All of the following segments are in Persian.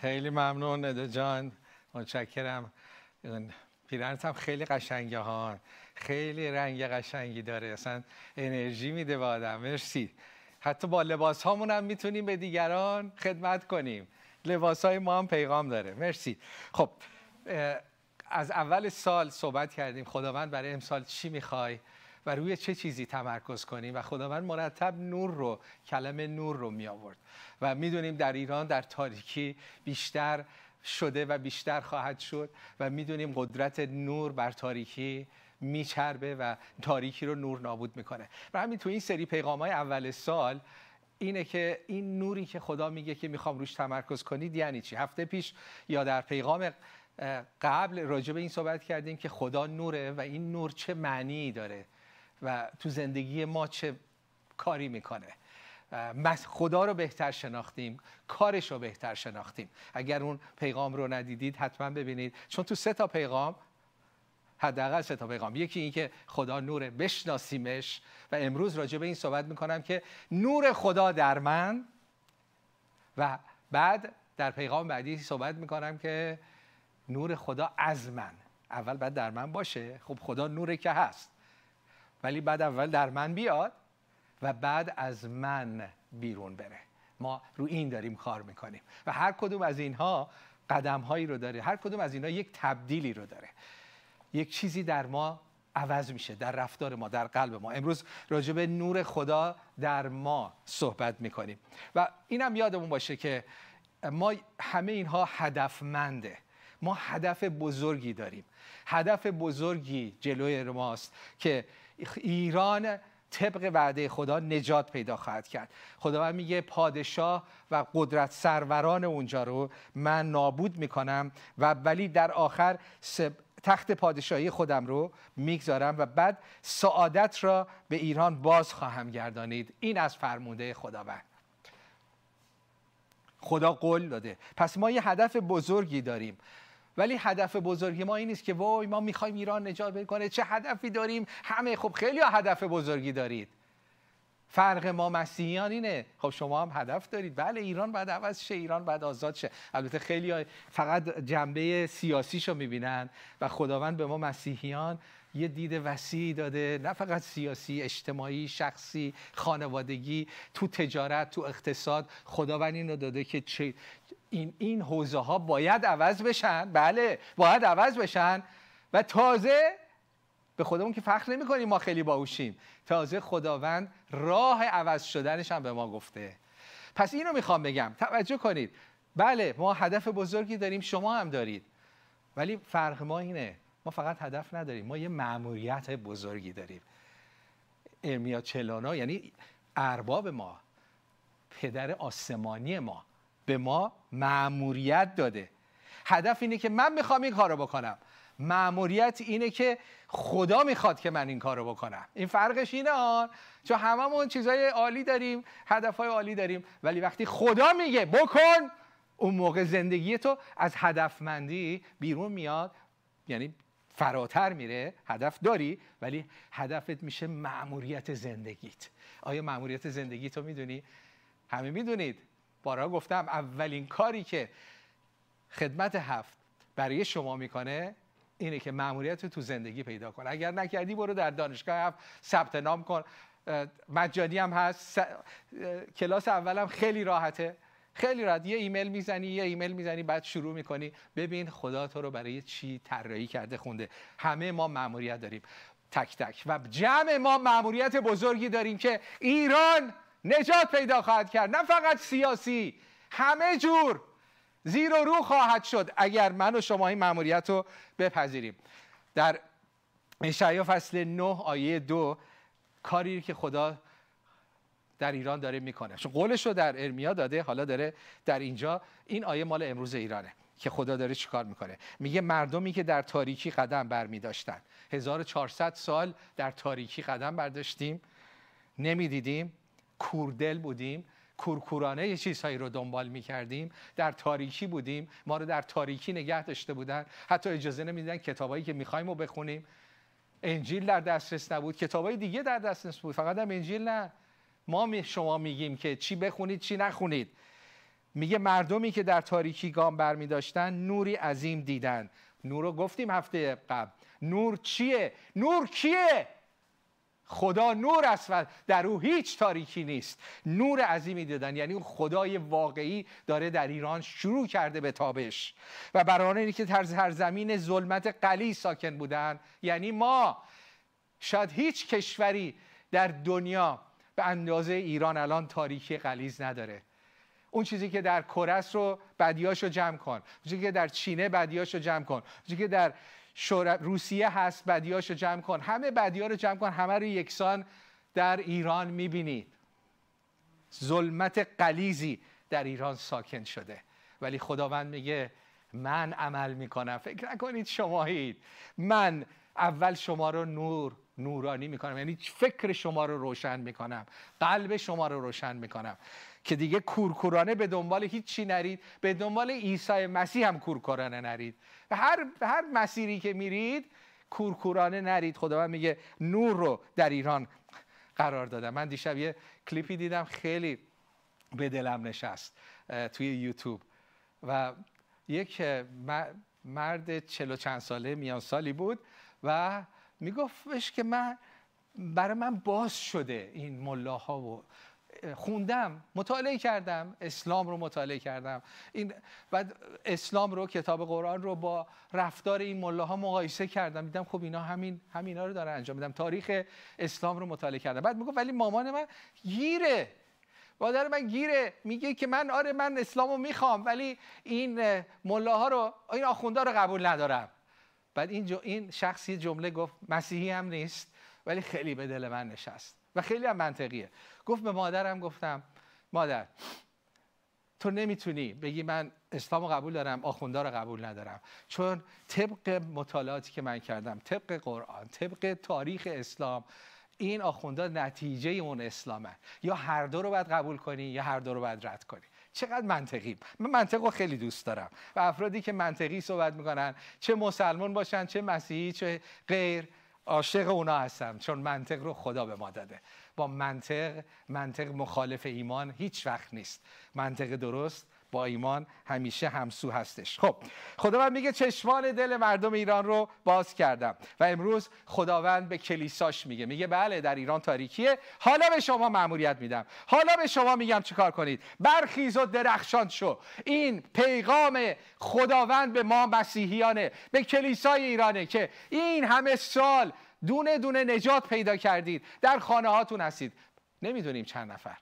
خیلی ممنون ندا جان، متشکرم. پیرنت هم خیلی قشنگه ها، خیلی رنگ قشنگی داره، اصلا انرژی میده به آدم. مرسی. حتی با لباس هامون هم میتونیم به دیگران خدمت کنیم، لباس های ما هم پیغام داره. مرسی. خب از اول سال صحبت کردیم خداوند برای امسال چی میخوای و روی چه چیزی تمرکز کنیم و خداوند مرتب نور رو، کلمه نور رو می آورد و میدونیم در ایران در تاریکی بیشتر شده و بیشتر خواهد شد و میدونیم قدرت نور بر تاریکی میچربه و تاریکی رو نور نابود میکنه. و همین تو این سری پیغام‌های اول سال اینه که این نوری که خدا میگه که میخوام روش تمرکز کنید یعنی چی. هفته پیش یا در پیغام قبل راجع به این صحبت کردیم که خدا نوره و این نور چه معنی داره و تو زندگی ما چه کاری میکنه. خدا رو بهتر شناختیم، کارش رو بهتر شناختیم. اگر اون پیغام رو ندیدید حتما ببینید، چون تو سه تا پیغام، حداقل سه تا پیغام، یکی این که خدا نوره بشناسیمش و امروز راجع به این صحبت میکنم که نور خدا در من، و بعد در پیغام بعدی صحبت میکنم که نور خدا از من. اول بعد در من باشه. خب خدا نوره که هست، ولی بعد اول در من بیاد و بعد از من بیرون بره. ما رو این داریم کار میکنیم و هر کدوم از اینها قدم هایی رو داره، هر کدوم از اینها یک تبدیلی رو داره، یک چیزی در ما عوض میشه، در رفتار ما، در قلب ما. امروز راجع به نور خدا در ما صحبت میکنیم و اینم یادمون باشه که ما همه اینها هدفمنده. ما هدف بزرگی داریم، هدف بزرگی جلوی ماست که ایران طبق وعده خدا نجات پیدا خواهد کرد. خداوند میگه پادشاه و قدرت سروران اونجا رو من نابود میکنم و ولی در آخر تخت پادشاهی خودم رو میگذارم و بعد سعادت را به ایران باز خواهم گردانید. این از فرموده خداوند. خدا قول داده. پس ما یه هدف بزرگی داریم، ولی هدف بزرگی ما این نیست که وای ما میخوایم ایران نجات پیدا کنه، چه هدفی داریم همه. خب خیلی هدف بزرگی دارید. فرق ما مسیحیان اینه، خب شما هم هدف دارید، بله ایران باید عوض شه، ایران باید آزاد شه. البته خیلی فقط جنبه سیاسیشو میبینن و خداوند به ما مسیحیان یه دید وسیعی داده، نه فقط سیاسی، اجتماعی، شخصی، خانوادگی، تو تجارت، تو اقتصاد. خداوند اینو داده که این حوزه ها باید عوض بشن. بله باید عوض بشن و تازه به خودمون که فخر نمی کنیم ما خیلی باهوشیم، تازه خداوند راه عوض شدنش هم به ما گفته. پس اینو میخوام بگم، توجه کنید. بله ما هدف بزرگی داریم، شما هم دارید، ولی فرق ما اینه ما فقط هدف نداریم، ما یه مأموریت بزرگی داریم. ارمیا 49 یعنی ارباب ما، پدر آسمانی ما به ما مأموریت داده. هدف اینه که من میخوام این کارو بکنم، مأموریت اینه که خدا میخواد که من این کارو بکنم. این فرقش اینه ها، چون هممون چیزای عالی داریم، هدفهای عالی داریم، ولی وقتی خدا میگه بکن، اون موقع زندگی تو از هدفمندی بیرون میاد، یعنی فراتر میره. هدف داری ولی هدفت میشه مأموریت زندگیت. آیا مأموریت زندگیتو میدونی؟ همه میدونید. بارها گفتم اولین کاری که خدمت هفت برای شما میکنه اینه که مأموریت تو زندگی پیدا کن. اگر نکردی برو در دانشگاه هفت ثبت نام کن، مجانی هم هست. کلاس اولم خیلی راحته، خیلی راحت. یه ایمیل میزنی بعد شروع میکنی. ببین خدا تو رو برای چی طراحی کرده، خونده. همه ما مأموریت داریم تک تک و جمع ما مأموریت بزرگی داریم که ایران نجات پیدا خواهد کرد، نه فقط سیاسی، همه جور زیر و رو خواهد شد اگر من و شما این مأموریت رو بپذیریم. در اشعیا فصل 9 آیه 2 کاری که خدا در ایران داره میکنه، چون قولش رو در ارمیا داده، حالا داره در اینجا. این آیه مال امروز ایرانه که خدا داره چیکار میکنه. میگه مردمی که در تاریکی قدم برمیداشتن، 1400 سال در تاریکی قدم برداشتیم، نمیدیدیم، کوردل بودیم، کورکورانه یه چیزهایی رو دنبال میکردیم، در تاریکی بودیم، ما رو در تاریکی نگه داشته بودن، حتی اجازه نمیدیدن کتابایی که میخوایم رو بخونیم. انجیل در دسترس نبود، کتابای دیگه در دسترس بود، فقط هم انجیل نه. ما شما میگیم که چی بخونید چی نخونید. میگه مردمی که در تاریکی گام برمی داشتن نوری عظیم دیدن. نور رو گفتیم هفته قبل. نور چیه؟ نور کیه؟ خدا نور است و در او هیچ تاریکی نیست. نور عظیمی دیدن، یعنی اون خدای واقعی داره در ایران شروع کرده به تابش. و برانه که در سرزمین ظلمت قلی ساکن بودن، یعنی ما. شاید هیچ کشوری در دنیا به اندازه ایران الان تاریکی غلیظ نداره. اون چیزی که در کرس رو بدیاشو جمع کن، اون چیزی که در چینه بدیاشو جمع کن، اون چیزی که در روسیه هست بدیاشو جمع کن، همه بدیا رو جمع کن، همه رو یکسان در ایران می‌بینی. ظلمت غلیظی در ایران ساکن شده، ولی خداوند میگه من عمل میکنم. فکر نکنید شمایید، من اول شما رو نورانی میکنم، یعنی فکر شما رو روشن میکنم، قلب شما رو روشن میکنم که دیگه کورکورانه به دنبال هیچی نرید، به دنبال عیسی مسیح هم کورکورانه نرید. و هر مسیری که میرید کورکورانه نرید. خداوند میگه نور رو در ایران قرار دادم. من دیشب یه کلیپی دیدم خیلی به دلم نشست توی یوتیوب، و یک مرد 40 چند ساله میان سالی بود و میگفتش که برای من باز شده این ملاها و خوندم، مطالعه کردم، اسلام رو مطالعه کردم، بعد اسلام رو، کتاب قرآن رو با رفتار این ملاها مقایسه کردم، دیدم خب اینا همینا رو دارن انجام میدم. تاریخ اسلام رو مطالعه کردم. بعد میگفت ولی مامان من گیره، مادر من گیره، میگه که من آره من اسلامو میخوام ولی این ملاها رو، این آخوندا رو قبول ندارم. بعد این شخص یه جمله گفت، مسیحی هم نیست ولی خیلی به دل من نشست و خیلی هم منطقیه. گفت به مادرم گفتم مادر تو نمیتونی بگی من اسلام رو قبول دارم، آخوندا رو قبول ندارم، چون طبق مطالعاتی که من کردم، طبق قرآن، طبق تاریخ اسلام، این آخوندا نتیجه اون اسلامه. یا هر دو رو باید قبول کنی یا هر دو رو باید رد کنی. چقدر منطقی. من منطق رو خیلی دوست دارم و افرادی که منطقی صحبت میکنن، چه مسلمان باشن چه مسیحی چه غیر، عاشق اونا هستم، چون منطق رو خدا به ما داده. با منطق مخالف ایمان هیچ وقت نیست. منطق درست با ایمان همیشه همسو هستش. خب خداوند میگه چشمان دل مردم ایران رو باز کردم. و امروز خداوند به کلیساش میگه بله در ایران تاریکیه، حالا به شما مأموریت میدم، حالا به شما میگم چیکار کنید. برخیز و درخشان شو. این پیغام خداوند به ما مسیحیانه، به کلیسای ایرانه که این همه سال دونه دونه نجات پیدا کردید، در خانه هاتون هستید. نمیدونیم چند نفر،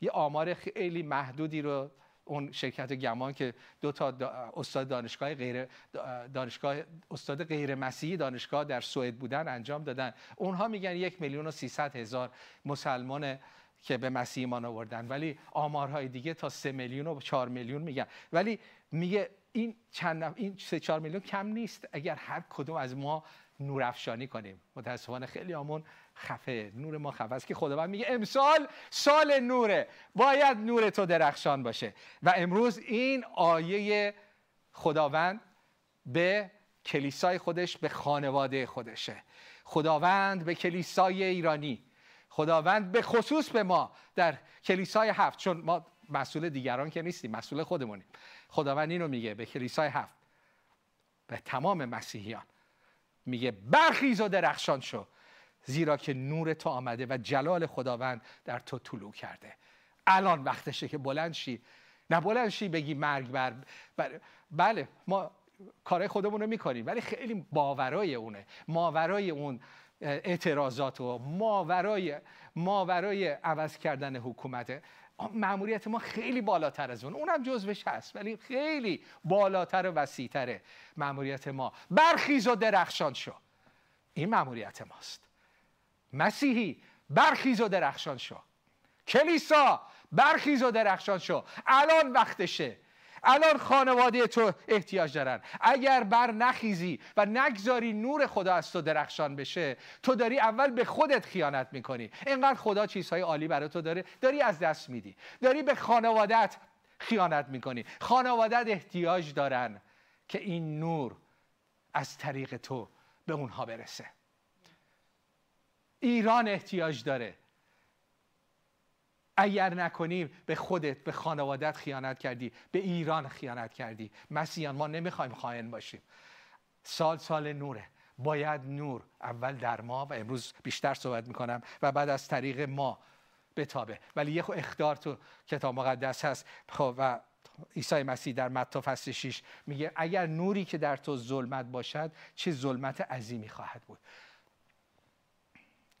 یه آمار خیلی محدودی رو اون شرکت گمان که 2 تا استاد غیر مسیحی دانشگاه در سوئد بودن انجام دادن. اونها میگن 1,300,000 مسلمان که به مسیح ایمان آوردن، ولی آمارهای دیگه تا 3 میلیون و 4 میلیون میگن. ولی میگه این 3-4 میلیون کم نیست اگر هر کدوم از ما نورافشانی کنیم. متاسفانه خیلی همون خفه، نور ما خفه است که خداوند میگه امسال سال نوره، باید نور تو درخشان باشه. و امروز این آیه خداوند به کلیسای خودش، به خانواده خودشه. خداوند به کلیسای ایرانی، خداوند به خصوص به ما در کلیسای هفت، چون ما مسئول دیگران که نیستیم، مسئول خودمونیم. خداوند اینو میگه به کلیسای هفت، به تمام مسیحیان میگه برخیز و درخشان شو، زیرا که نور تو آمده و جلال خداوند در تو طلوع کرده. الان وقتشه که بلند شی. نه بلند شی بگی مرگ بله ما کارهای خودمون رو میکنیم، ولی خیلی باورای اونه، ماورای اون اعتراضات و ماورای عوض کردن حکومته. مأموریت ما خیلی بالاتر از اونم جزوش هست، ولی خیلی بالاتر و وسیع‌تره مأموریت ما. برخیز و درخشان شو، این مأموریت ماست. مسیحی برخیز و درخشان شو. کلیسا برخیز و درخشان شو. الان وقتشه. الان خانواده تو احتیاج دارن. اگر بر نخیزی و نگذاری نور خدا از تو درخشان بشه، تو داری اول به خودت خیانت میکنی. اینقدر خدا چیزهای عالی برای تو داره، داری از دست میدی، داری به خانوادت خیانت میکنی. خانوادت احتیاج دارن که این نور از طریق تو به اونها برسه. ایران احتیاج داره اگر نکنیم به خودت، به خانوادت خیانت کردی، به ایران خیانت کردی. مسیحیان ما نمیخوایم خائن باشیم. سال نوره. باید نور اول در ما، و امروز بیشتر صحبت میکنم، و بعد از طریق ما بتابه. ولی یه اخطار تو کتاب مقدس هست، خب، و عیسی مسیح در متی فصل 6 میگه اگر نوری که در تو ظلمت باشد چه ظلمت عظیمی خواهد بود.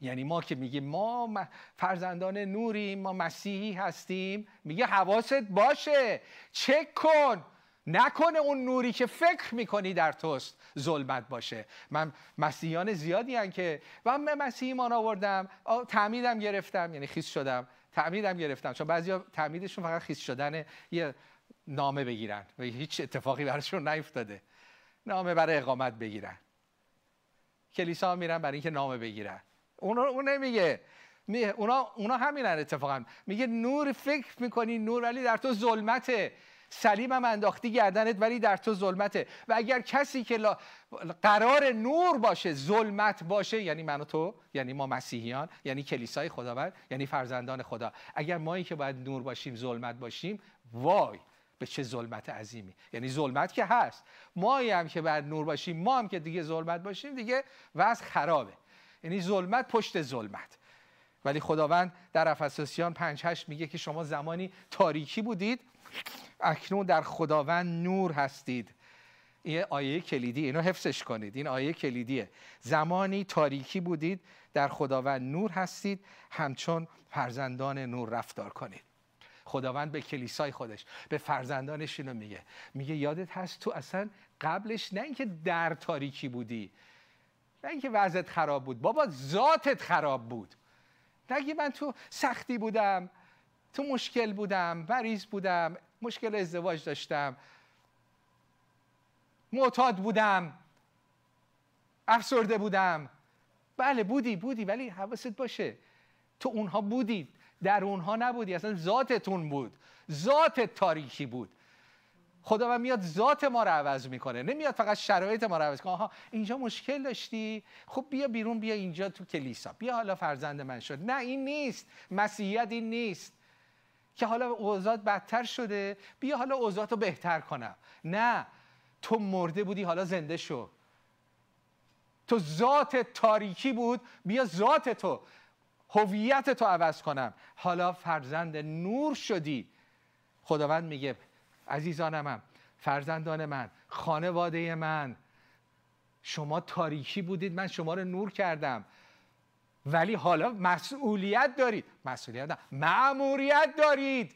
یعنی ما که میگیم ما فرزندان نوریم، ما مسیحی هستیم، میگه حواست باشه، چک کن نکنه اون نوری که فکر میکنی در توست ظلمت باشه. من مسیحیان زیادی هستن که من به مسیح ایمان آوردم، تعمیدم گرفتم، یعنی خیس شدم، تعمیدم گرفتم، چون بعضیا تعمیدشون فقط خیس شدن یه نامه بگیرن و هیچ اتفاقی براشون نیفتاده، نامه برای اقامت بگیرن، کلیسا میرن برای اینکه نامه بگیرن. اون نمیگه، اونا همینن. اتفاقا میگه نور فکر میکنی نور، ولی در تو ظلمته. صلیبم انداختی گردنت ولی در تو ظلمته. و اگر کسی که قرار نور باشه ظلمت باشه، یعنی من و تو، یعنی ما مسیحیان، یعنی کلیسای خداوند، یعنی فرزندان خدا، اگر مایی که باید نور باشیم ظلمت باشیم، وای به چه ظلمت عظیمی. یعنی ظلمت که هست، مایی هم که باید نور باشیم، ما هم که دیگه ظلمت باشیم، دیگه وضع خرابه. یعنی ظلمت پشت ظلمت. ولی خداوند در افسسیان 5:8 میگه که شما زمانی تاریکی بودید، اکنون در خداوند نور هستید. این آیه کلیدی، اینو حفظش کنید، این آیه کلیدیه. زمانی تاریکی بودید، در خداوند نور هستید، همچون فرزندان نور رفتار کنید. خداوند به کلیسای خودش، به فرزندانش اینو میگه. میگه یادت هست تو اصلا قبلش نه اینکه در تاریکی بودی، نه اینکه وضعت خراب بود، بابا ذاتت خراب بود. نگی من تو سختی بودم، تو مشکل بودم، مریض بودم، مشکل ازدواج داشتم، معتاد بودم، افسرده بودم. بله بودی، ولی حواست باشه تو اونها بودی، در اونها نبودی، اصلا ذاتتون بود، ذاتت تاریکی بود. خداوند میاد ذات ما رو عوض میکنه، نمیاد فقط شرایط ما رو عوض کنه. آها اینجا مشکل داشتی، خب بیا بیرون، بیا اینجا تو کلیسا، بیا حالا فرزند من شد. نه این نیست مسیحیت، این نیست که حالا اوضاع بدتر شده بیا حالا اوضاع رو بهتر کنم. نه، تو مرده بودی حالا زنده شو، تو ذات تاریکی بود بیا ذات تو، هویت تو عوض کنم، حالا فرزند نور شدی. خداوند میگه عزیزانم، فرزندان من، خانواده من، شما تاریکی بودید، من شما رو نور کردم، ولی حالا مسئولیت دارید، مأموریت دارید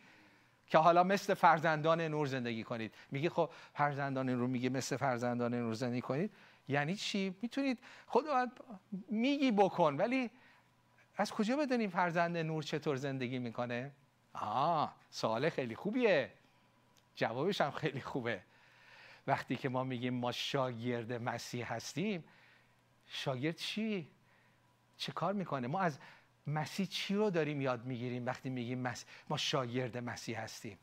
که حالا مثل فرزندان نور زندگی کنید. میگه خب فرزندان نور، میگه مثل فرزندان نور زندگی کنید یعنی چی؟ میتونید، خدا میگی بکن، ولی از کجا بدونیم فرزند نور چطور زندگی میکنه؟ سوال خیلی خوبیه، جوابش هم خیلی خوبه. وقتی که ما میگیم ما شاگرد مسیح هستیم، شاگرد چی؟ چه کار میکنه؟ ما از مسیح چی رو داریم یاد میگیریم وقتی میگیم ما شاگرد مسیح هستیم؟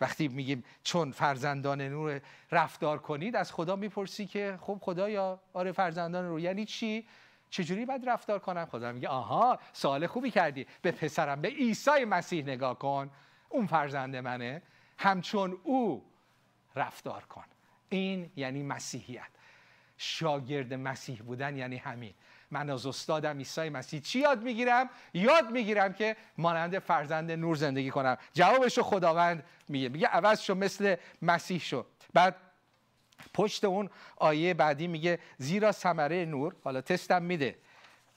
وقتی میگیم چون فرزندان نور رفتار کنید، از خدا میپرسی که خب خدایا آره فرزندان نور یعنی چی؟ چجوری باید رفتار کنم؟ خدا میگه آها سوال خوبی کردی، به پسرم، به عیسی مسیح نگاه کن، اون فرزند منه، همچون او رفتار کن. این یعنی مسیحیت. شاگرد مسیح بودن یعنی همین. من از استادم عیسی مسیح چی یاد میگیرم؟ یاد میگیرم که مانند فرزند نور زندگی کنم. جوابشو خداوند میگه عوض شو، مثل مسیح شو. بعد پشت اون آیه بعدی میگه زیرا ثمره نور، حالا تستم میده،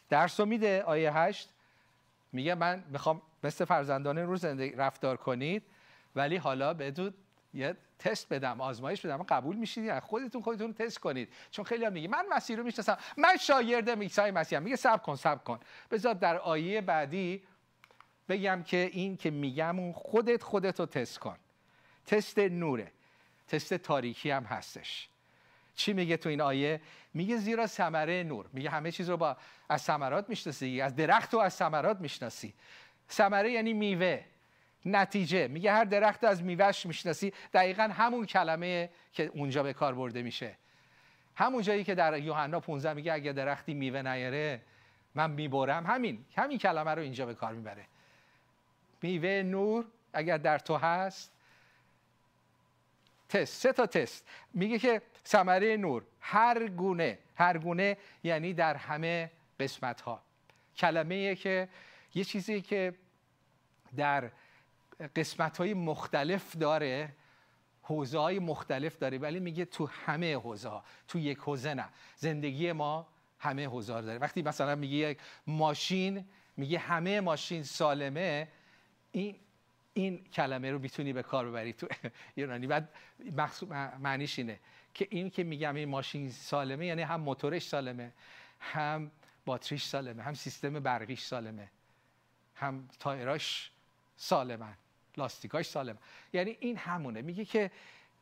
درسو میده، آیه 8 میگه من میخوام مثل فرزندان نور زندگی رفتار کنید، ولی حالا بدون یه تست بدم، آزمایش بدم، قبول میشید یا خودتون تست کنید. چون خیلی‌ها میگه من مسیح رو میشناسم، من شاگرد عیسی مسیحم. میگه صبر کن، بذار در آیه بعدی بگم که این که میگم اون خودتو تست کن. تست نوره، تست تاریکی هم هستش. چی میگه تو این آیه؟ میگه زیرا ثمره نور، میگه همه چیز رو از ثمرات میشناسی، از درخت و از ثمرات میشناسی. ثمره یعنی میوه، نتیجه. میگه هر درخت از میوهش میشناسی. دقیقا همون کلمه که اونجا به کار برده میشه، همون جایی که در یوحنا 15 میگه اگه درختی میوه نیاره من میبرم، همین کلمه رو اینجا به کار میبره. میوه نور اگر در تو هست. تست، سه تا تست. میگه که ثمره نور هر گونه، هر گونه یعنی در همه قسمت ها. کلمه‌ایه که یه چیزی که در قسمت‌های مختلف داره، حوزه‌های مختلف داره، ولی میگه تو همه حوزه‌ها، تو یک حوزه نه. زندگی ما همه حوزه‌ها داره. وقتی مثلا میگه یک ماشین، میگه همه ماشین سالمه، این کلمه رو میتونی به کار ببری تو یونانی. بعد معنیش اینه که این که میگم این ماشین سالمه یعنی هم موتورش سالمه، هم باتریش سالمه، هم سیستم برقیش سالمه، هم تایراش سالمن، لاستیکاش سالمن. یعنی این همونه. میگه که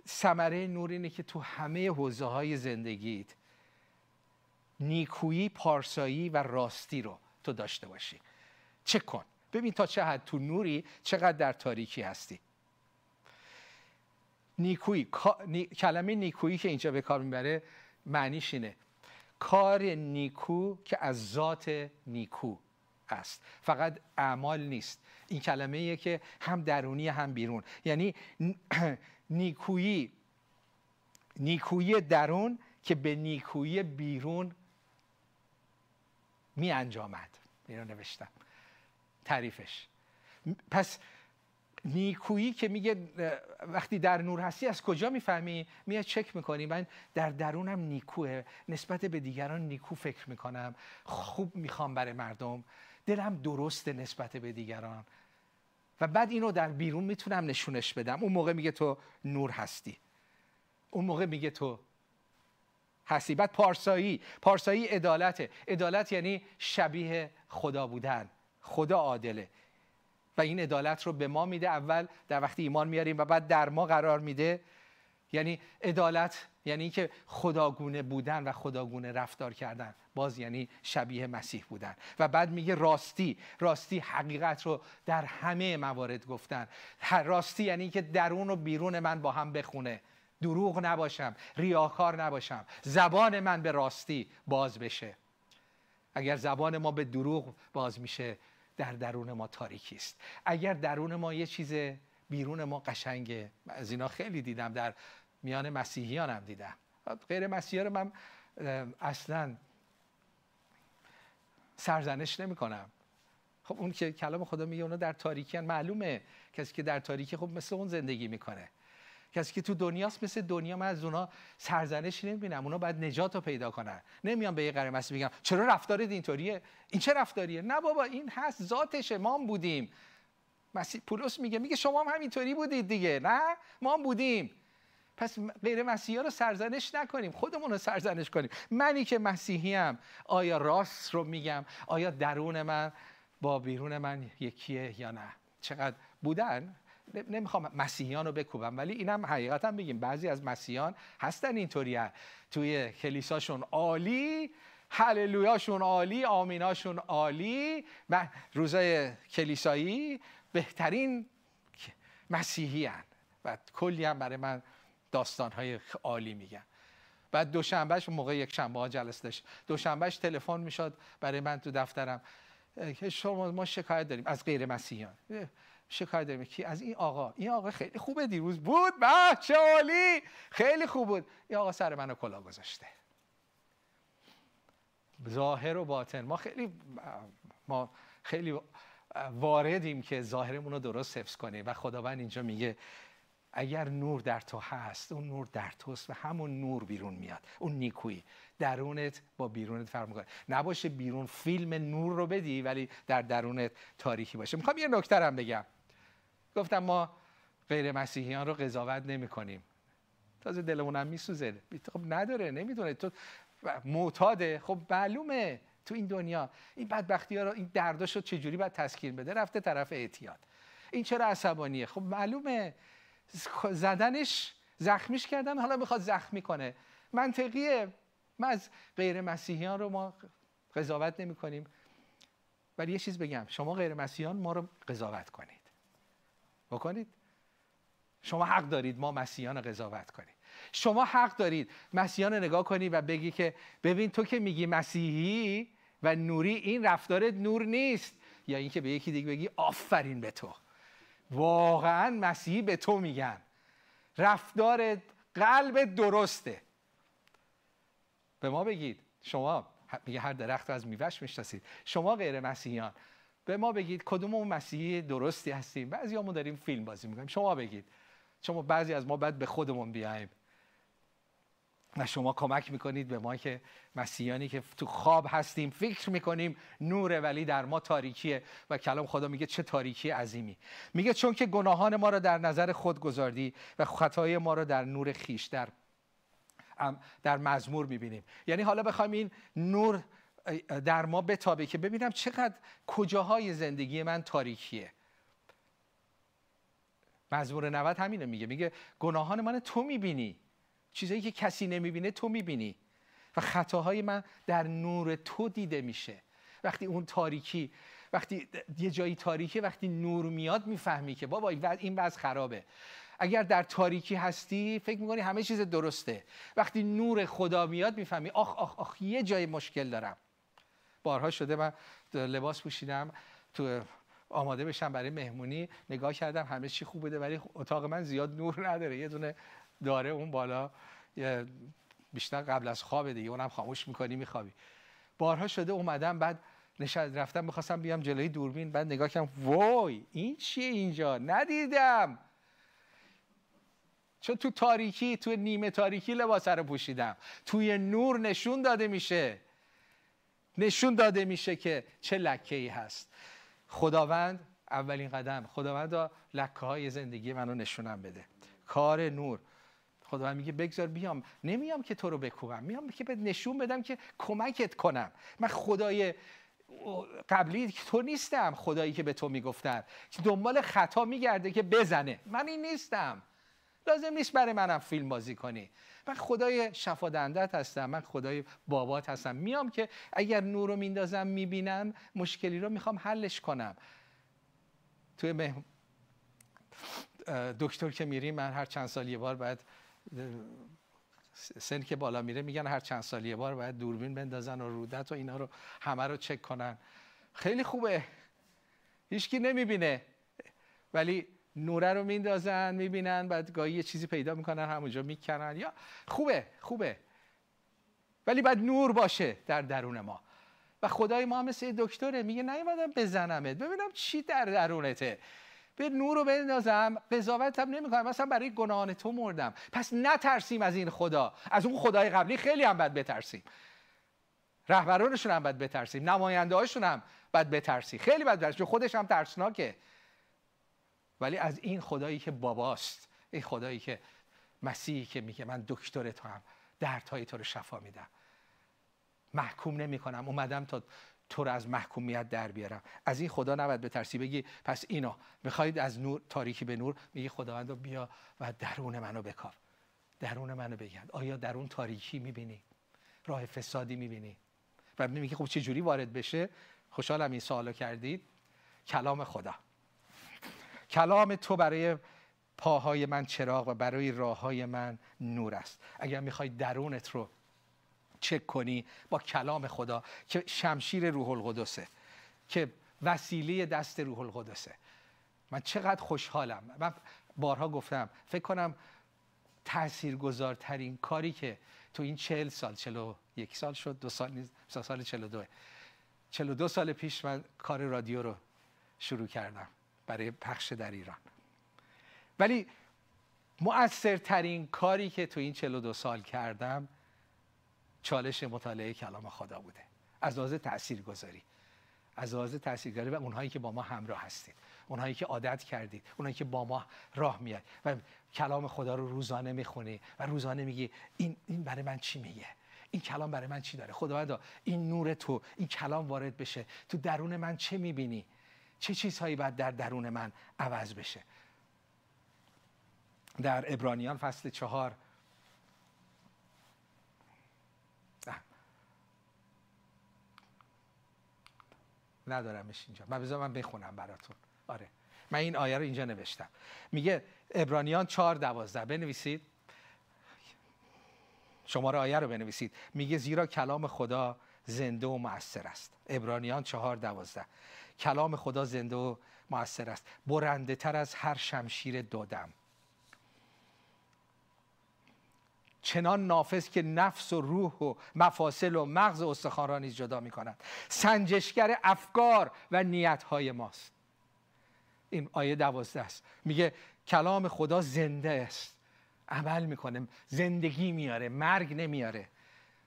ثمره نور اینه که تو همه حوزه‌های زندگیت نیکویی، پارسایی و راستی رو تو داشته باشی. چک کن ببین تا چه حد تو نوری، چقدر در تاریکی هستی. نیکویی، کلمه نیکویی که اینجا به کار میبره معنیش اینه کار نیکو که از ذات نیکو است، فقط اعمال نیست. این کلمه ایه که هم درونی هم بیرون، یعنی نیکویی درون که به نیکویی بیرون می انجامد. اینو نوشتم تعریفش. پس نیکویی که میگه وقتی در نور هستی از کجا میفهمی؟ میاد چک میکنی. من در درونم نیکوه، نسبت به دیگران نیکو فکر میکنم، خوب میخوام برای مردم، دلم درسته نسبت به دیگران، و بعد اینو در بیرون میتونم نشونش بدم. اون موقع میگه تو نور هستی، اون موقع میگه تو هستی. بعد پارسایی عدالته. عدالت یعنی شبیه خدا بودن. خدا عادله و این عدالت رو به ما میده. اول در وقتی ایمان میاریم و بعد در ما قرار میده. یعنی عدالت یعنی اینکه خداگونه بودن و خداگونه رفتار کردن، باز یعنی شبیه مسیح بودن. و بعد میگه راستی حقیقت رو در همه موارد گفتن. هر راستی یعنی اینکه درون و بیرون من با هم بخونه، دروغ نباشم، ریاکار نباشم، زبان من به راستی باز بشه. اگر زبان ما به دروغ باز میشه، در درون ما تاریکی است. اگر درون ما یه چیز، بیرون ما قشنگه. از اینا خیلی دیدم، در میان مسیحیان هم دیدم. غیر مسیحیان رو من اصلا سرزنش نمی کنم. خب اون که کلام خدا میگه اونا در تاریکی هن. معلومه کسی که در تاریکی خب مثل اون زندگی میکنه. کسی که تو دنیاست مثل دنیا. من از اونا سرزنشی نمیبینم. اونا باید نجات رو پیدا کنن. نمیام به یه غیر مسیحی بگم چرا رفتارت اینطوریه؟ این چه رفتاریه؟ نه بابا، این هست، ذاتش. ما هم بودیم. مسیح پولس میگه شما هم همینطوری بودید دیگه. نه، ما هم بودیم. پس غیر مسیحی‌ها رو سرزنش نکنیم، خودمون رو سرزنش کنیم. منی که مسیحیم آیا راست رو میگم؟ آیا درون من با بیرون من یکیه یا نه؟ چقدر بودن. نمیخوام مسیحیان رو بکوبم، ولی اینم حقیقتا بگیم بعضی از مسیحیان هستن اینطوری هست. توی کلیساشون عالی، هللویاشون عالی، آمیناشون عالی. من روزای کلیسایی بهترین مسیحی هست و کلی هم برای من داستانهای عالی میگن. بعد دوشنبهش، موقع یک شنبه ها جلسه داشت، دوشنبهش تلفن میشد برای من تو دفترم که شما ما شکایت داریم از غیر مسیحیان. شکایت داریم که از این آقا خیلی خوبه، دیروز بود، باه چه عالی، خیلی خوب بود. این آقا سر منو کلاه گذاشته. ظاهر و باطن ما خیلی واردیم که ظاهرمون رو درست حفظ کنیم. و خداوند اینجا میگه اگر نور در تو هست، اون نور در توست و همون نور بیرون میاد. اون نیکویی درونت با بیرونت فرق میکنه. نباشه بیرون فیلم نور رو بدی ولی در درونت تاریکی باشه. میخوام یه نکته هم بگم. گفتم ما غیر مسیحیان رو قضاوت نمی کنیم. تازه دلمون هم میسوزه. خب نداره، نمیدونه، تو معتاده. خب معلومه تو این دنیا این بدبختی‌ها رو، این درداشو چجوری باید تسکین بده. رفته طرف اعتیاد. این چرا عصبانیه؟ خب معلومه زدنش، زخمیش کردن، حالا میخواد زخمی کنه. منطقیه. ما از غیر مسیحیان رو ما قضاوت نمی کنیم. ولی یه چیز بگم، شما غیر مسیحیان ما رو قضاوت کنید، بکنید. شما حق دارید ما مسیحیان رو قضاوت کنید. شما حق دارید مسیحیان رو نگاه کنی و بگی که ببین تو که میگی مسیحی و نوری، این رفتارت نور نیست. یا اینکه به یکی دیگه بگی آفرین به تو، واقعا مسیحی به تو میگن. رفتار قلب درسته. به ما بگید شما، میگه هر درخت رو از میوه‌اش میشناسید، شما غیر مسیحیان به ما بگید کدوممون مسیحی درستی هستیم. بعضیامون داریم فیلم بازی میکنیم، شما بگید. شما بعضی از ما باید به خودمون بیایم. و شما کمک میکنید به ما که مسیحیانی که تو خواب هستیم، فکر میکنیم نوره ولی در ما تاریکیه. و کلام خدا میگه چه تاریکی عظیمی. میگه چون که گناهان ما را در نظر خود گذاردی و خطای ما را در نور خیش، در مزمور میبینیم. یعنی حالا بخوایم این نور در ما بتابه که ببینم چقدر کجاهای زندگی من تاریکیه. مزمور 90 همینه میگه، میگه گناهان من تو میبینی، چیزایی که کسی نمیبینه تو میبینی و خطاهای من در نور تو دیده میشه. وقتی اون تاریکی، وقتی یه جایی تاریکه، وقتی نور میاد میفهمی که بابا این وضع خرابه. اگر در تاریکی هستی فکر میکنی همه چیز درسته، وقتی نور خدا میاد میفهمی آخ آخ آخ یه جای مشکل دارم. بارها شده من لباس پوشیدم تو آماده بشم برای مهمونی، نگاه کردم همه چی خوب بوده ولی اتاق من زیاد نور نداره، یه دونه داره اون بالا، بیشتر قبل از خوابه دیگه، اونم خاموش میکنی میخوابی. بارها شده اومدم بعد نشد رفتم میخواستم بیام جلوی دوربین، بعد نگاه کردم وای این چیه اینجا، ندیدم چون تو تاریکی، تو نیمه تاریکی لباس رو پوشیدم. توی نور نشون داده میشه، نشون داده میشه که چه لکه‌ای هست. خداوند اولین قدم، خداوند لکه‌های زندگی منو نشونم بده. کار نور. خداوند میگه بگذار بیام، نمیام که تو رو بکوبم، میام که بهت نشون بدم که کمکت کنم. من خدای قبلی تو نیستم، خدایی که به تو میگفتن که دنبال خطا میگرده که بزنه، من این نیستم. لازم نیست برای منم فیلم بازی کنی. من خدای شفادهندت هستم، من خدای بابات هستم. میام که اگر نور رو میندازم میبینم مشکلی رو میخوام حلش کنم. توی دکتر که میریم، من هر چند سال یه بار باید، سن که بالا میره میگن هر چند سال یه بار باید دوربین بندازن و رودت و اینا رو همه رو چک کنن. خیلی خوبه، هیچکی نمیبینه ولی نوره رو میندازن میبینن، بعد گاهی یه چیزی پیدا میکنن همونجا میکنن. یا خوبه ولی بعد نور باشه در درون ما. و خدای ما مثل دکتره، میگه نیومدم بزنمت، ببینم چی در درونته، به نور رو بندازم، قضاوتم نمیکنم، مثلا برای گناهان تو مردم. پس نترسیم از این خدا، از اون خدای قبلی خیلی هم باید بترسیم، رهبرانشون هم باید بترسیم، نماینده‌هاشون هم باید بترسی، خیلی باید بترسی، خودش هم ترسناکه. ولی از این خدایی که باباست، این خدایی که مسیحی که میگه من دکتر تو هم، دردهای تو رو شفا میدم، محکوم نمی کنم، اومدم تا تو رو از محکومیت در بیارم. از این خدا نباید بترسی. بگی پس اینو میخواید از نور، تاریکی به نور، میگی خداوند بیا و درون منو بکار، درون منو بگرد. آیا درون تاریکی میبینی؟ راه فسادی میبینی؟ و میگه خب چه جوری وارد بشه؟ خوشحالم این سوالو کردید. کلام خدا. کلام تو برای پاهای من چراغ و برای راههای من نور است. اگر میخوای درونت رو چک کنی با کلام خدا که شمشیر روح القدسه، که وسیله دست روح القدسه. من چقدر خوشحالم، من بارها گفتم فکر کنم تاثیرگذارترین کاری که تو این 40 سال، 41 سال شد، 2 سال نیز، سال 42، 42 سال پیش من کار رادیو رو شروع کردم برای پخش در ایران. ولی مؤثرترین کاری که تو این 42 سال کردم چالش مطالعه کلام خدا بوده، از لحاظ تاثیرگذاری، از لحاظ تاثیرگذاری و اونهایی که با ما همراه هستید، اونهایی که عادت کردید، اونهایی که با ما راه میاد و کلام خدا رو روزانه میخونی و روزانه میگی این برای من چی میگه، این کلام برای من چی داره. خداوندا این نور تو، این کلام وارد بشه تو درون من، چه میبینی، چه چیزهایی باید در درون من عوض بشه. در عبرانیان فصل 4 ندارمش اینجا، من بذار من بخونم براتون. آره من این آیه رو اینجا نوشتم. میگه عبرانیان 4:12 بنویسید، شماره آیه رو بنویسید. میگه زیرا کلام خدا زنده و مؤثر است. عبرانیان 4:12. کلام خدا زنده و مؤثر است، برنده تر از هر شمشیر دو دم، چنان نافذ که نفس و روح و مفاصل و مغز و استخوان را نیز جدا می کند، سنجشگر افکار و نیتهای ماست. این آیه 12 است، میگه کلام خدا زنده است، عمل میکنه، زندگی میاره، مرگ نمیاره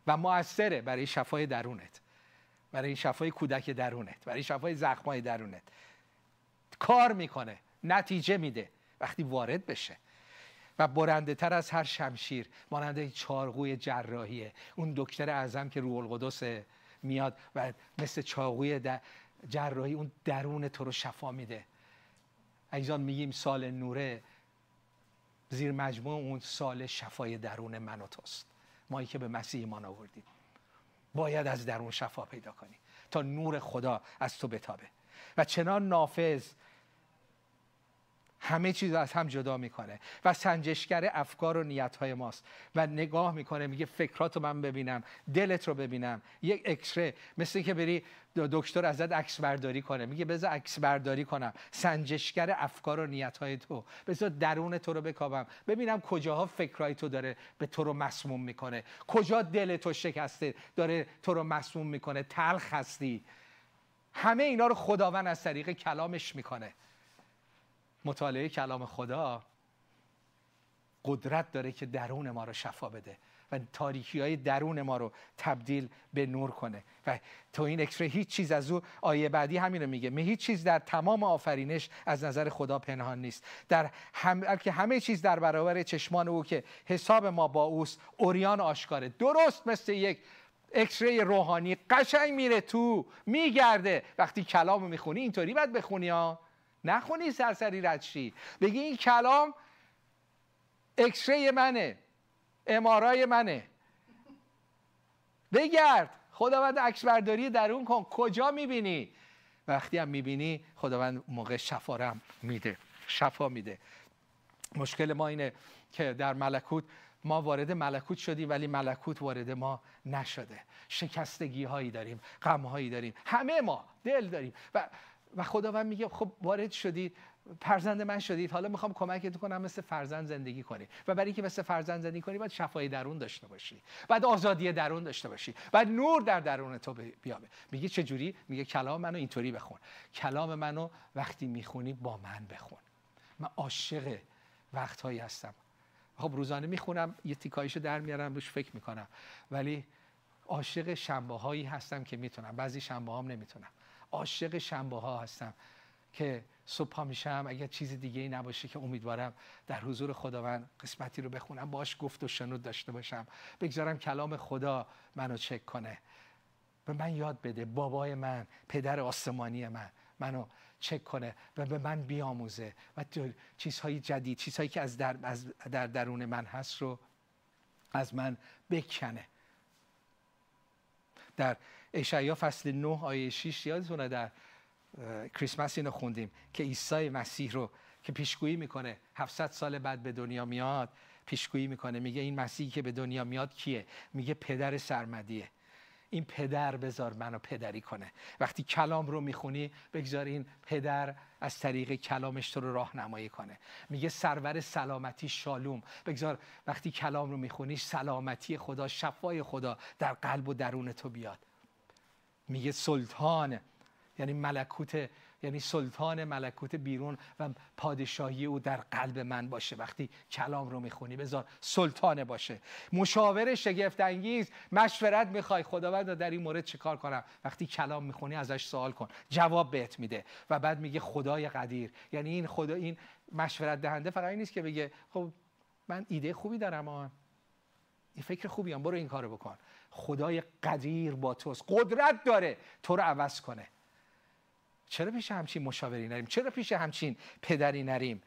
و مؤثره برای شفای درونت، برای شفای کودک درونت، برای شفای زخمای درونت. کار میکنه، نتیجه میده وقتی وارد بشه و برنده تر از هر شمشیر، مانند چارقوی جراحیه. اون دکتر اعظم که روح القدس میاد و مثل چارقوی جراحی اون درون تو رو شفا میده. عزیزان میگیم سال نوره زیر مجموع اون سال شفای درون من و توست. مایی که به مسیح ایمان آوردیم باید از درون شفا پیدا کنی تا نور خدا از تو بتابه و چنان نافذ، همه چیز از هم جدا میکنه و سنجشگر افکار و نیتهای ماست و نگاه میکنه، میگه فکراتو من ببینم، دلت رو ببینم. یک اکسره، مثل که بری دکتر ازت عکس برداری کنه، میگه بذار عکس برداری کنم سنجشگر افکار و نیتهای تو، بذار درون تو رو بکاوم، ببینم کجاها فکرای تو داره به تو رو مسموم میکنه، کجا دل تو شکسته داره تو رو مسموم میکنه، تلخ هستی. همه اینا رو خداوند از طریق کلامش میکنه. مطالعه کلام خدا قدرت داره که درون ما رو شفا بده و تاریکی های درون ما رو تبدیل به نور کنه و تو این اکسره هیچ چیز از او. آیه بعدی همین رو میگه، هیچ چیز در تمام آفرینش از نظر خدا پنهان نیست، در که همه چیز در برابر چشمان او که حساب ما با اوست عریان آشکاره. درست مثل یک اکسره روحانی قشنگ میره تو میگرده. وقتی کلام رو میخونی اینطوری باید بخونی ها، نخونی سرسری ردشی، بگی این کلام اکسره منه، امارای منه. بگرد، خداوند عکس برداری درون کن، کجا میبینی؟ وقتی هم میبینی خداوند موقع شفا هم میده، شفا میده. مشکل ما اینه که در ملکوت ما وارد ملکوت شدیم ولی ملکوت وارد ما نشده. شکستگی هایی داریم، غم هایی داریم، همه ما دل داریم و خداوند میگه خب وارد شدید، فرزند من شدید، حالا میخوام کمکت کنم مثل فرزند زندگی کنی. و برای اینکه مثل فرزند زندگی کنی باید شفای درون داشته باشی، باید آزادی درون داشته باشی، باید نور در درون تو بیابه. میگه چه جوری؟ میگه کلام منو اینطوری بخون، کلام منو وقتی میخونی با من بخون. من عاشق وقتهایی هستم، خب روزانه میخونم، یه تیکایشو در میارم روش فکر میکنم، ولی عاشق شنبه هایی هستم که میتونم، بعضی شنبه هام نمیتونم. عاشق شنبه ها هستم که صبح ها میشم اگر چیز دیگه ای نباشه که امیدوارم در حضور خداوند قسمتی رو بخونم، باش گفت و شنود داشته باشم، بگذارم کلام خدا منو چک کنه، به من یاد بده بابای من، پدر آسمانی من منو چک کنه و به من بیاموزه و چیزهای جدید، چیزهایی که از در درون من هست رو از من بکنه. در اشعیا فصل 9 آیه 6 یادتونه در کریسمس اینو خوندیم که عیسی مسیح رو که پیشگویی میکنه 700 سال بعد به دنیا میاد، پیشگویی میکنه، میگه این مسیحی که به دنیا میاد کیه؟ میگه پدر سرمدیه. این پدر بذار منو پدری کنه. وقتی کلام رو میخونی بگذار این پدر از طریق کلامش تو رو راهنمایی کنه. میگه سرور سلامتی، شالوم، بگذار وقتی کلام رو میخونی سلامتی خدا، شفای خدا در قلب و درون تو بیاد. میگه سلطان، یعنی ملکوت، یعنی سلطان ملکوت بیرون و پادشاهی او در قلب من باشه. وقتی کلام رو میخونی بذار سلطان باشه. مشاور شگفت انگیز، مشورت میخوای خداوند در این مورد چیکار کنم؟ وقتی کلام میخونی ازش سوال کن، جواب بهت میده. و بعد میگه خدای قدیر، یعنی این خدا، این مشورت دهنده فقط این نیست که بگه خب من ایده خوبی دارم آن، این فکر خوبی هم، برو این کارو بکن. خدای قدیر با توست، قدرت داره تو رو عوض کنه. چرا پیش همچین مشاوری نریم؟ چرا پیش همچین پدری نریم؟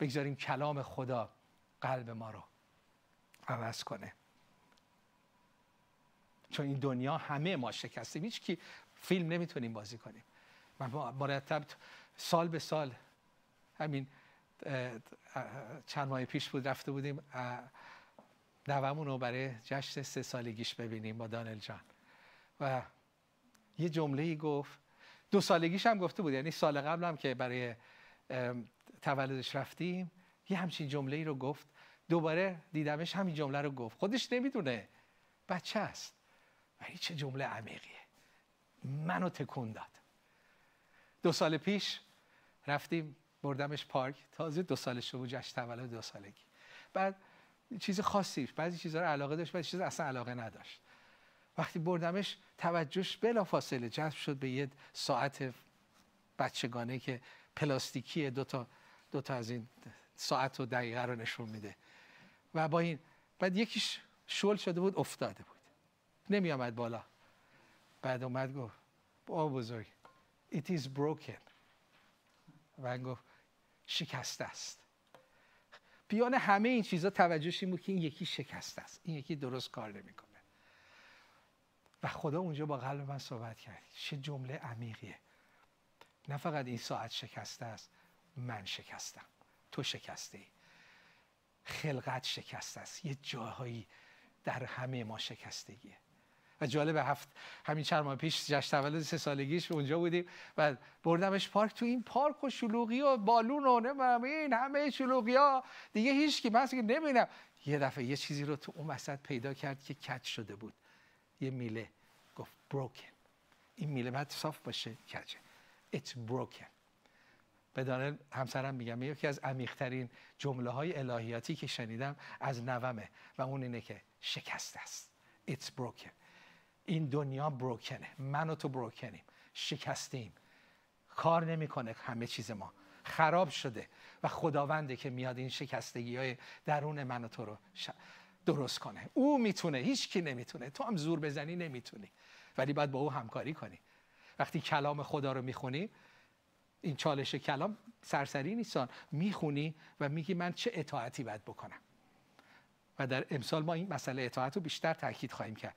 بگذاریم کلام خدا قلب ما رو عوض کنه. چون این دنیا همه ما شکستیم، هیچ کی فیلم نمیتونیم بازی کنیم. من مرتب سال به سال، همین چند ماه پیش بود رفته بودیم دومون رو برای جشن 3 سالگیش ببینیم با دانل جان و یه جمله‌ای گفت 2 سالگیش هم گفته بود، یعنی سال قبل هم که برای تولدش رفتیم یه همچین جمله ای رو گفت، دوباره دیدمش همین جمله رو گفت. خودش نمیدونه، بچه است، ولی چه جمله عمیقیه، منو تکون داد. 2 سال پیش رفتیم بردمش پارک، تازه 2 سالش بود، جشن تولد 2 سالگی. بعد چیز خاصیش، بعضی چیزها رو علاقه داشت، بعضی چیزها اصلا علاقه نداشت. وقتی بردمش توجهش بلافاصله جذب شد به یه ساعت بچگانه که پلاستیکیه، دو تا از این ساعت و دقیقه رو نشون میده و با این، بعد یکیش شل شده بود، افتاده بود، نمی آمد بالا. بعد اومد گفت بابا بزرگ it is broken، و گفت شکسته است. پیان همه این چیزا توجهش این بود که این یکی شکسته است، این یکی درست کار نمیکنه. و خدا اونجا با قلب من صحبت کرد، چه جمله عمیقیه، نه فقط این ساعت شکسته است، من شکستم، تو شکسته ای، خلقت شکسته است، یه جاهایی در همه ما شکستگیه. و جالب، همین چند ماه پیش جشن تولد 3 سالگیش اونجا بودیم و بردمش پارک. تو این پارک و شلوغی و بالون و نمیدونم این همه شلوغیا دیگه هیچ کی من نمیبینم. یه دفعه یه چیزی رو تو اون وسط پیدا کرد که کج شده بود، یه میله. گفت broken، این میله باید صاف باشه، کجه. it's broken. به دانل همسرم میگم یکی از عمیق‌ترین جمله‌های الهیاتی که شنیدم از نومه و اون اینه که شکسته است، it's broken. این دنیا بروکنه، من و تو بروکنیم، شکستیم، کار نمیکنه، همه چیز ما خراب شده و خداونده که میاد این شکستگی‌های درون من و تو رو درست کنه. او میتونه، هیچ کی نمیتونه، تو هم زور بزنی نمیتونی، ولی باید با او همکاری کنی. وقتی کلام خدا رو میخونی، این چالش کلام سرسری نیستان، میخونی و میگی من چه اطاعتی باید بکنم. و در امسال ما این مسئله اطاعت رو بیشتر تاکید خواهیم کرد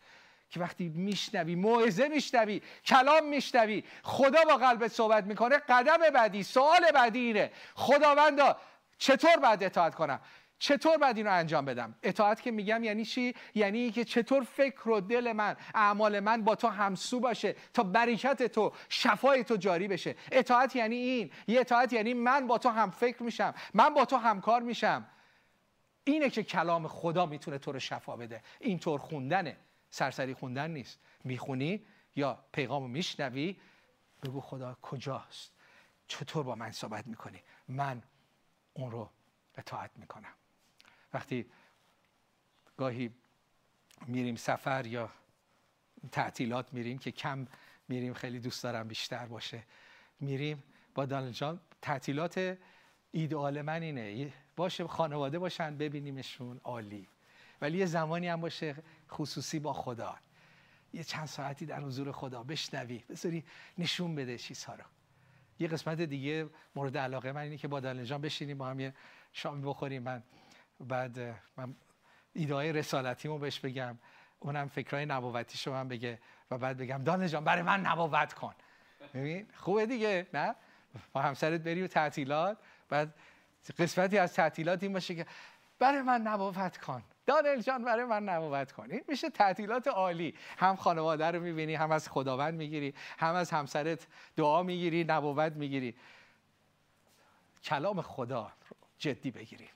که وقتی میشنوی، موعظه میشنوی، کلام میشنوی، خدا با قلبت صحبت میکنه، قدم بعدی، سوال بعدی اینه خداوندا چطور باید اطاعت کنم؟ چطور باید اینو انجام بدم؟ اطاعت که میگم یعنی چی؟ یعنی که چطور فکر و دل من، اعمال من با تو همسو باشه تا برکت تو، شفای تو جاری بشه. اطاعت یعنی این. یه اطاعت یعنی من با تو هم فکر میشم، من با تو همکار میشم. اینه که کلام خدا میتونه تو رو شفا بده. اینطور خوندنه، سرسری خوندن نیست. میخونی یا پیغامو میشنوی، بگو خدا کجاست؟ چطور با من صحبت میکنی؟ من اون رو اطاعت میکنم. وقتی گاهی میریم سفر یا تعطیلات میریم که کم میریم، خیلی دوست دارم بیشتر باشه، میریم با دانل جان. تعطیلات ایدئال من اینه باشه خانواده باشن، ببینیمشون، عالی، ولی یه زمانی هم باشه خصوصی با خدا، یه چند ساعتی در حضور خدا بشنوی، بذاری نشون بده چیزها رو. یه قسمت دیگه مورد علاقه من اینه که با دانل جان بشینیم با هم یه شامی بخوریم، بعد من ایده‌های رسالتیمو بهش بگم، اونم فکرای نبوتیشو من بگه و بعد بگم دانش جان برای من نبوت کن. ببین خوبه دیگه، نه با همسرت بری و تعطیلات، بعد قسمتی از تعطیلات این باشه که برای من نبوت کن، دانش جان برای من نبوت کن. این میشه تعطیلات عالی، هم خانواده رو می‌بینی، هم از خداوند می‌گیری، هم از همسرت دعا می‌گیری، نبوت می‌گیری. کلام خدا جدی بگیریم.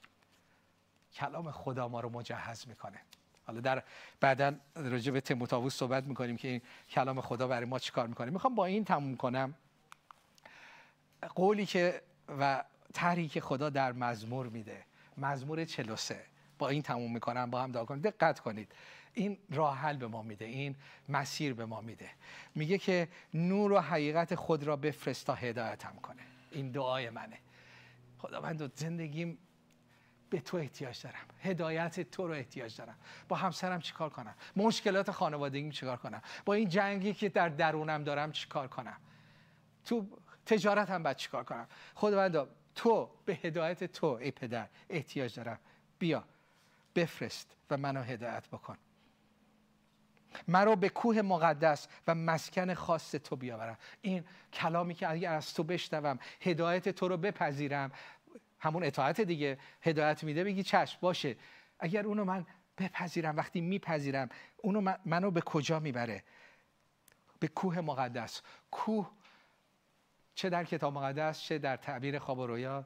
کلام خدا ما رو مجهز میکنه. حالا در بعداً راجع به تیموتائوس صحبت میکنیم که این کلام خدا برای ما چیکار میکنه. میخوام با این تموم کنم، قولی که و طرحی که خدا در مزمور میده، مزمور 43، با این تموم میکنم. با هم دعا کنید، دقت کنید، این راه حل به ما میده، این مسیر به ما میده. میگه که نور و حقیقت خود را بفرست تا هدایتم کنه. این دعای منه. خداوند زندگیم به تو احتیاج دارم، هدایت تو رو احتیاج دارم. با همسرم چیکار کنم؟ مشکلات خانوادگیم چیکار کنم؟ با این جنگی که در درونم دارم چیکار کنم؟ تو تجارتم باید چیکار کنم؟ خداوند تو، به هدایت تو ای پدر احتیاج دارم، بیا بفرست و منو هدایت بکن. مرا به کوه مقدس و مسکن خاص تو بیاورم. این کلامی که اگر از تو بشنوم، هدایت تو رو بپذیرم، همون اطاعت دیگه، هدایت میده، بگی چشم باشه. اگر اونو من بپذیرم، وقتی میپذیرم اونو، منو به کجا میبره؟ به کوه مقدس. کوه چه در کتاب مقدس چه در تعبیر خواب و رویا.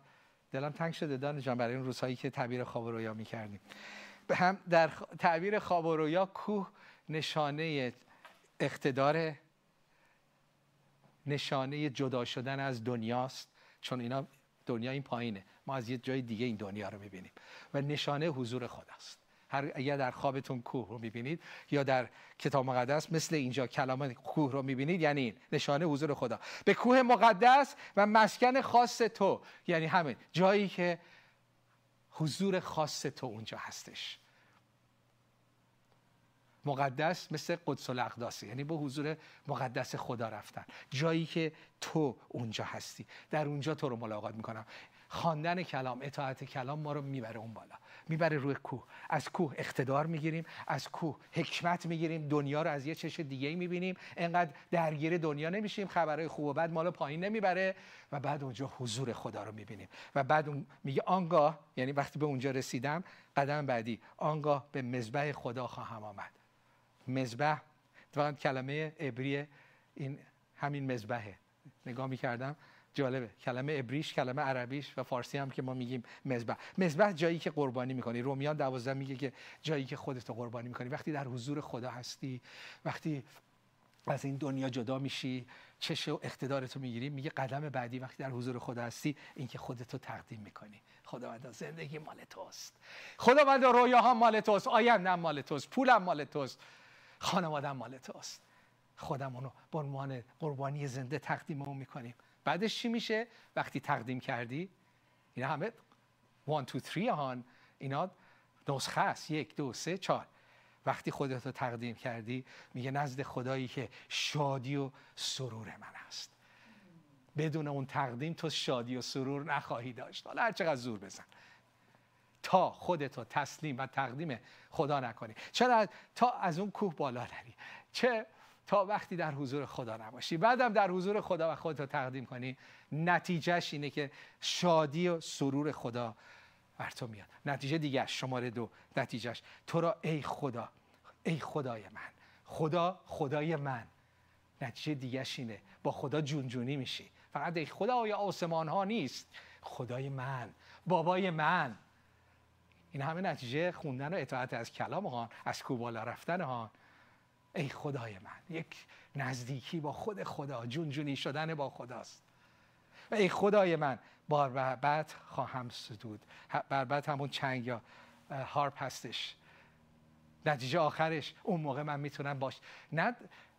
دلم تنگ شده دان جان برای اون روزهایی که تعبیر خواب و رویا می‌کردیم. به هم در تعبیر خواب و رویا کوه نشانه اقتداره، نشانه جدا شدن از دنیاست، چون اینا دنیا این پایینه، ما از یه جای دیگه این دنیا رو می‌بینیم، و نشانه حضور خداست. اگر در خوابتون کوه رو می‌بینید یا در کتاب مقدس مثل اینجا کلام کوه رو می‌بینید، یعنی این نشانه حضور خدا. به کوه مقدس و مسکن خاص تو، یعنی همین جایی که حضور خاص تو اونجا هستش. مقدس مثل قدس الاقداس، یعنی به حضور مقدس خدا رفتن، جایی که تو اونجا هستی، در اونجا تو رو ملاقات میکنم. خواندن کلام، اطاعت کلام ما رو میبره اون بالا، میبره روی کوه. از کوه اقتدار میگیریم، از کوه حکمت میگیریم، دنیا رو از یه چش دیگه میبینیم، انقدر درگیر دنیا نمیشیم، خبرهای خوب و بد ما رو پایین نمیبره، و بعد اونجا حضور خدا رو میبینیم. و بعد میگه آنگاه، یعنی وقتی به اونجا رسیدم، قدم بعدی آنگاه به مذبح خدا خواهم آمد. مذبح واقعا کلمه عبری این همین مذبحه. نگاه می‌کردم، جالبه، کلمه عبریش، کلمه عربیش و فارسی هم که ما میگیم مذبح. مذبح جایی که قربانی می‌کنی. رومیان 12 میگه که جایی که خودت قربانی می‌کنی. وقتی در حضور خدا هستی، وقتی از این دنیا جدا میشی، چش و اقتدارتو میگیری. میگه قدم بعدی وقتی در حضور خدا هستی، اینکه خودتو تقدیم می‌کنی. خداوند زندگی مال توست. خداوند رویاها مال توست، آینده‌ام مال توست، پولم مال توست. خانوادم مال توست. خودمون رو به عنوان قربانی زنده تقدیم اون میکنیم. بعدش چی میشه؟ وقتی تقدیم کردی، اینا همه 1 2 3 هان، اینا نسخه است، 1 2 3 4. وقتی خودت رو تقدیم کردی، میگه نزد خدایی که شادی و سرور من است. بدون اون تقدیم تو شادی و سرور نخواهی داشت، حالا هر چقدر زور بزن تا خودت رو تسلیم و تقدیم خدا نکنی. چرا؟ تا از اون کوه بالا نری، چه تا وقتی در حضور خدا نباشی. بعدم در حضور خدا و خودت رو تقدیم کنی، نتیجهش اینه که شادی و سرور خدا بر تو میاد. نتیجه دیگه شماره 2، نتیجهش تو را ای خدا، ای خدای من، خدا خدای من. نتیجه دیگه اینه با خدا جونجونی میشی. فقط ای خدا یا آسمان ها نیست، خدای من، بابای من. این همه نتیجه خوندن و اطاعت از کلام ها، از کوه بالا رفتن ها. ای خدای من، یک نزدیکی با خود خدا، جونجونی شدن با خداست. و ای خدای من، بربط خواهم ستود. بربط همون چنگ یا هارپ هستش. نتیجه آخرش اون موقع من میتونم باش، نه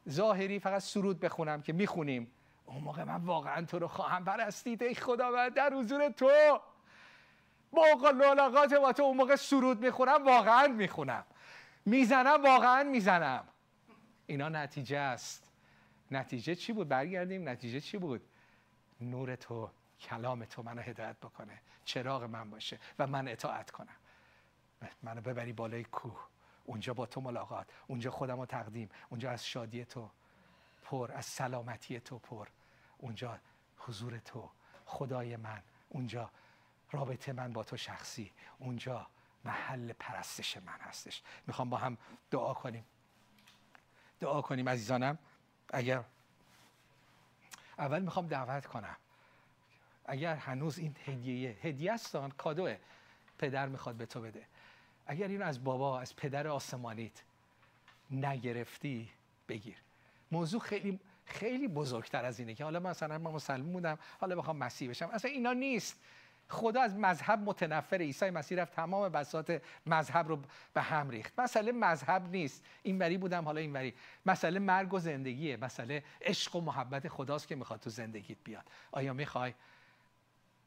ظاهری فقط سرود بخونم که میخونیم، اون موقع من واقعا تو رو خواهم پرستید. ای خدا من، در حضور تو موقع لولاقات با تو، اون موقع سرود میخونم، واقعا میخونم، میزنم، واقعا میزنم. اینا نتیجه است. نتیجه چی بود؟ برگردیم، نتیجه چی بود؟ نور تو، کلام تو منو هدایت بکنه، چراغ من باشه و من اطاعت کنم. منو ببری بالای کوه، اونجا با تو ملاقات، اونجا خودم رو تقدیم، اونجا از شادی تو پر، از سلامتی تو پر، اونجا حضور تو، خدای من، اونجا رابطه من با تو شخصی، اونجا محل پرستش من هستش. میخوام با هم دعا کنیم. دعا کنیم عزیزانم. اگر اول میخوام دعوت کنم، اگر هنوز این هدیه است، کادوه پدر میخواد به تو بده. اگر اینو از بابا، از پدر آسمانیت نگرفتی، بگیر. موضوع خیلی خیلی بزرگتر از اینه که حالا مثلا من مسلمان بودم، حالا بخوام مسیح بشم. اصلا اینا نیست. خدا از مذهب متنفر. عیسی مسیح رفت تمام بساط مذهب رو به هم ریخت. مسئله مذهب نیست، این وری بودم حالا این وری. مسئله مرگ و زندگیه، مسئله عشق و محبت خداست که میخواد تو زندگیت بیاد. آیا میخوای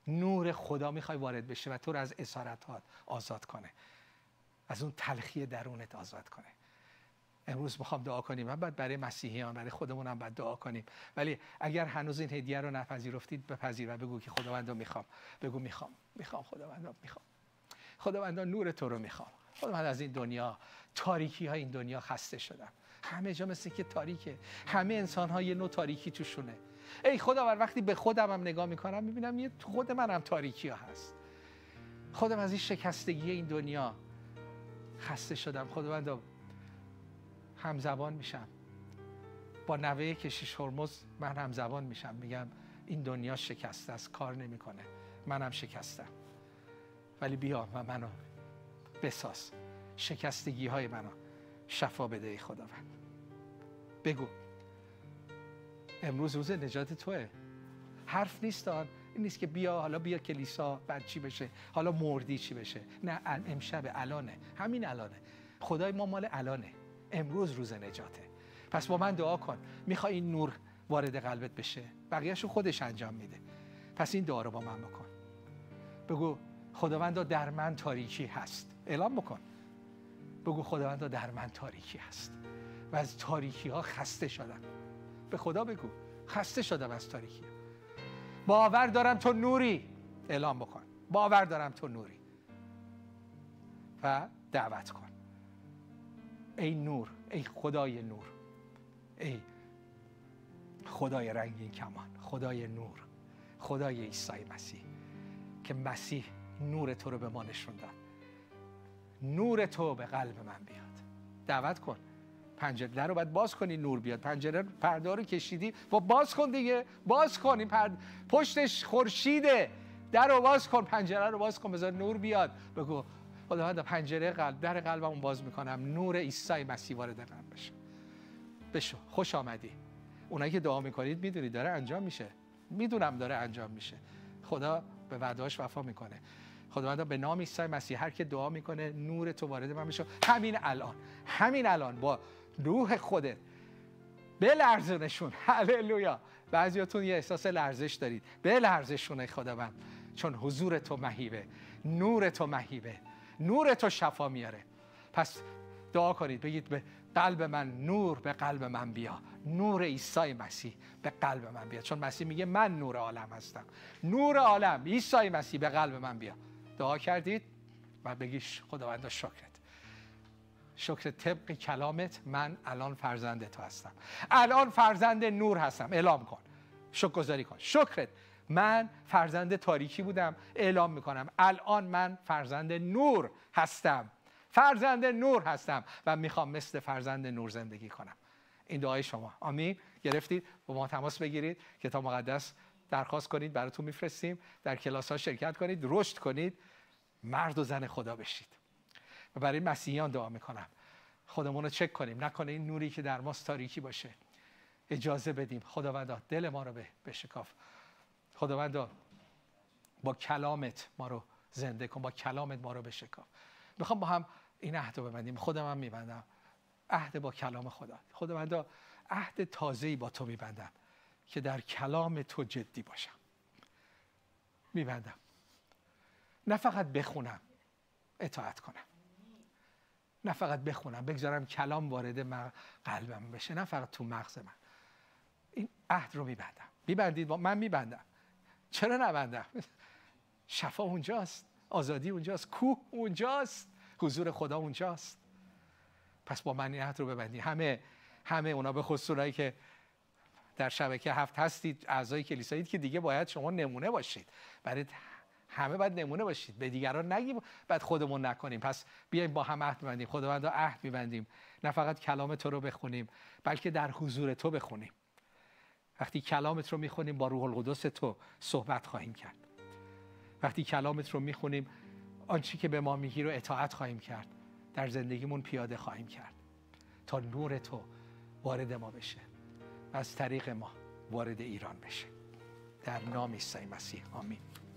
نور خدا میخوای وارد بشه و تو رو از اسارت‌ها آزاد کنه، از اون تلخی درونت آزاد کنه؟ امروز میخوام دعا کنیم. من بعد برای مسیحیان، برای خودمونم بعد دعا کنیم. ولی اگر هنوز این هدیه رو نپذیرفتید، بپذیر و بگو که خداوند میخوام. بگو میخوام خداوند، میخوام خداوند، نور تو رو میخوام. خداوند از این دنیا، تاریکی های این دنیا خسته شدم. همه جا مثل که تاریکه، همه انسان ها یه نوع تاریکی توشونه. ای خداوند، وقتی به خودم هم نگاه میکنم میبینم یه تو خود منم تاریکی ها هست. خودم از این شکستگی این دنیا خسته شدم. خداوند، همزبان میشم با نوه کشیش هرمز، من همزبان میشم، میگم این دنیا شکسته است، کار نمیکنه، منم شکستم، ولی بیا و منو بساز، شکستگی های منو شفا بده خداوند. بگو امروز روز نجات توه. حرف نیستان این نیست که بیا حالا بیا کلیسا بعد چی بشه، حالا مردی چی بشه، نه امشب، الانه، همین الانه، خدای ما مال الانه، امروز روز نجاته. پس با من دعا کن، میخوای این نور وارد قلبت بشه، بقیه‌شو خودش انجام میده. پس این دعا رو با من بکن، بگو خداوندا در من تاریکی هست، اعلام بکن، بگو خداوندا در من تاریکی هست و از تاریکی ها خسته شدم. به خدا بگو خسته شدم از تاریکی، باور دارم تو نوری، اعلام بکن باور دارم تو نوری و دعوت کن. ای نور، ای خدای نور، ای خدای رنگین کمان، خدای نور، خدای عیسی مسیح که مسیح نور تو رو به ما نشون داد، نور تو به قلب من بیاد. دعوت کن، پنجره رو باید باز کنی نور بیاد، پنجره پرده رو کشیدی و باز کن دیگه، باز کن، این پرده پشتش خورشیده، در رو باز کن، پنجره رو باز کن، بذار نور بیاد. بگو خداوند پنجره قلب، در قلبم باز میکنم، نور عیسی مسیح وارد قلبم بشه. بشو، خوش آمدی. اونایی که دعا میکنید میدونید داره انجام میشه، میدونم داره انجام میشه، خدا به وعده‌اش وفا میکنه. خداوند به نام عیسی مسیح هر که دعا میکنه نور تو وارد من بشه، همین الان، همین الان با روح خودت بلرزونشون. هللویا. بعضیاتون یه احساس لرزش دارید، بلرزشون ای خداوند، چون حضور تو مهیبه، نور تو مهیبه، نور تو شفا میاره. پس دعا کنید، بگید به قلب من نور، به قلب من بیا، نور عیسی مسیح به قلب من بیا، چون مسیح میگه من نور عالم هستم، نور عالم عیسی مسیح به قلب من بیا. دعا کردید و بگید خداوندا شکرت، شکر طبق کلامت من الان فرزند تو هستم، الان فرزند نور هستم. اعلام کن، شکرگزاری کن، شکرت، من فرزند تاریکی بودم، اعلام میکنم الان من فرزند نور هستم، فرزند نور هستم و میخوام مثل فرزند نور زندگی کنم. این دعای شما. آمین. گرفتید؟ با ما تماس بگیرید، کتاب مقدس درخواست کنید، براتون میفرستیم، در کلاس ها شرکت کنید، رشد کنید، مرد و زن خدا بشید. و برای مسیحیان دعا میکنم، خودمون رو چک کنیم، نکنه این نوری که در ماست تاریکی باشه. اجازه بدیم خداوندا دل ما رو بشکاف، خداوندا با کلامت ما رو زنده کن، با کلامت ما رو بشکاف. میخوام با هم این عهد رو ببندیم، خودم هم میبندم عهد با کلام خدا. خداوندا عهد تازه‌ای با تو میبندم که در کلام تو جدی باشم، میبندم نه فقط بخونم، اطاعت کنم، نه فقط بخونم، بگذارم کلام وارد قلبم بشه، نه فقط تو مغز من. این عهد رو میبندم. میبندید؟ من میبندم. چرا نبندم؟ شفا اونجاست، آزادی اونجاست، کوه اونجاست، حضور خدا اونجاست. پس با من این عهد رو ببندید. همه اونا، به خصوص اونایی که در شبکه هفت هستید، اعضای کلیسایید که دیگه باید شما نمونه باشید، برای همه باید نمونه باشید، به دیگران نگیم بعد خودمون نکنیم. پس بیایم با هم عهد ببندیم. خداوندا عهد می‌بندیم نه فقط کلام تو رو بخونیم، بلکه در حضور تو بخونیم. وقتی کلامت رو می‌خونیم با روح القدس تو صحبت خواهیم کرد، وقتی کلامت رو می‌خونیم آنچه که به ما میگی رو اطاعت خواهیم کرد، در زندگیمون پیاده خواهیم کرد تا نور تو وارد ما بشه، از طریق ما وارد ایران بشه، در نام عیسی مسیح. آمین.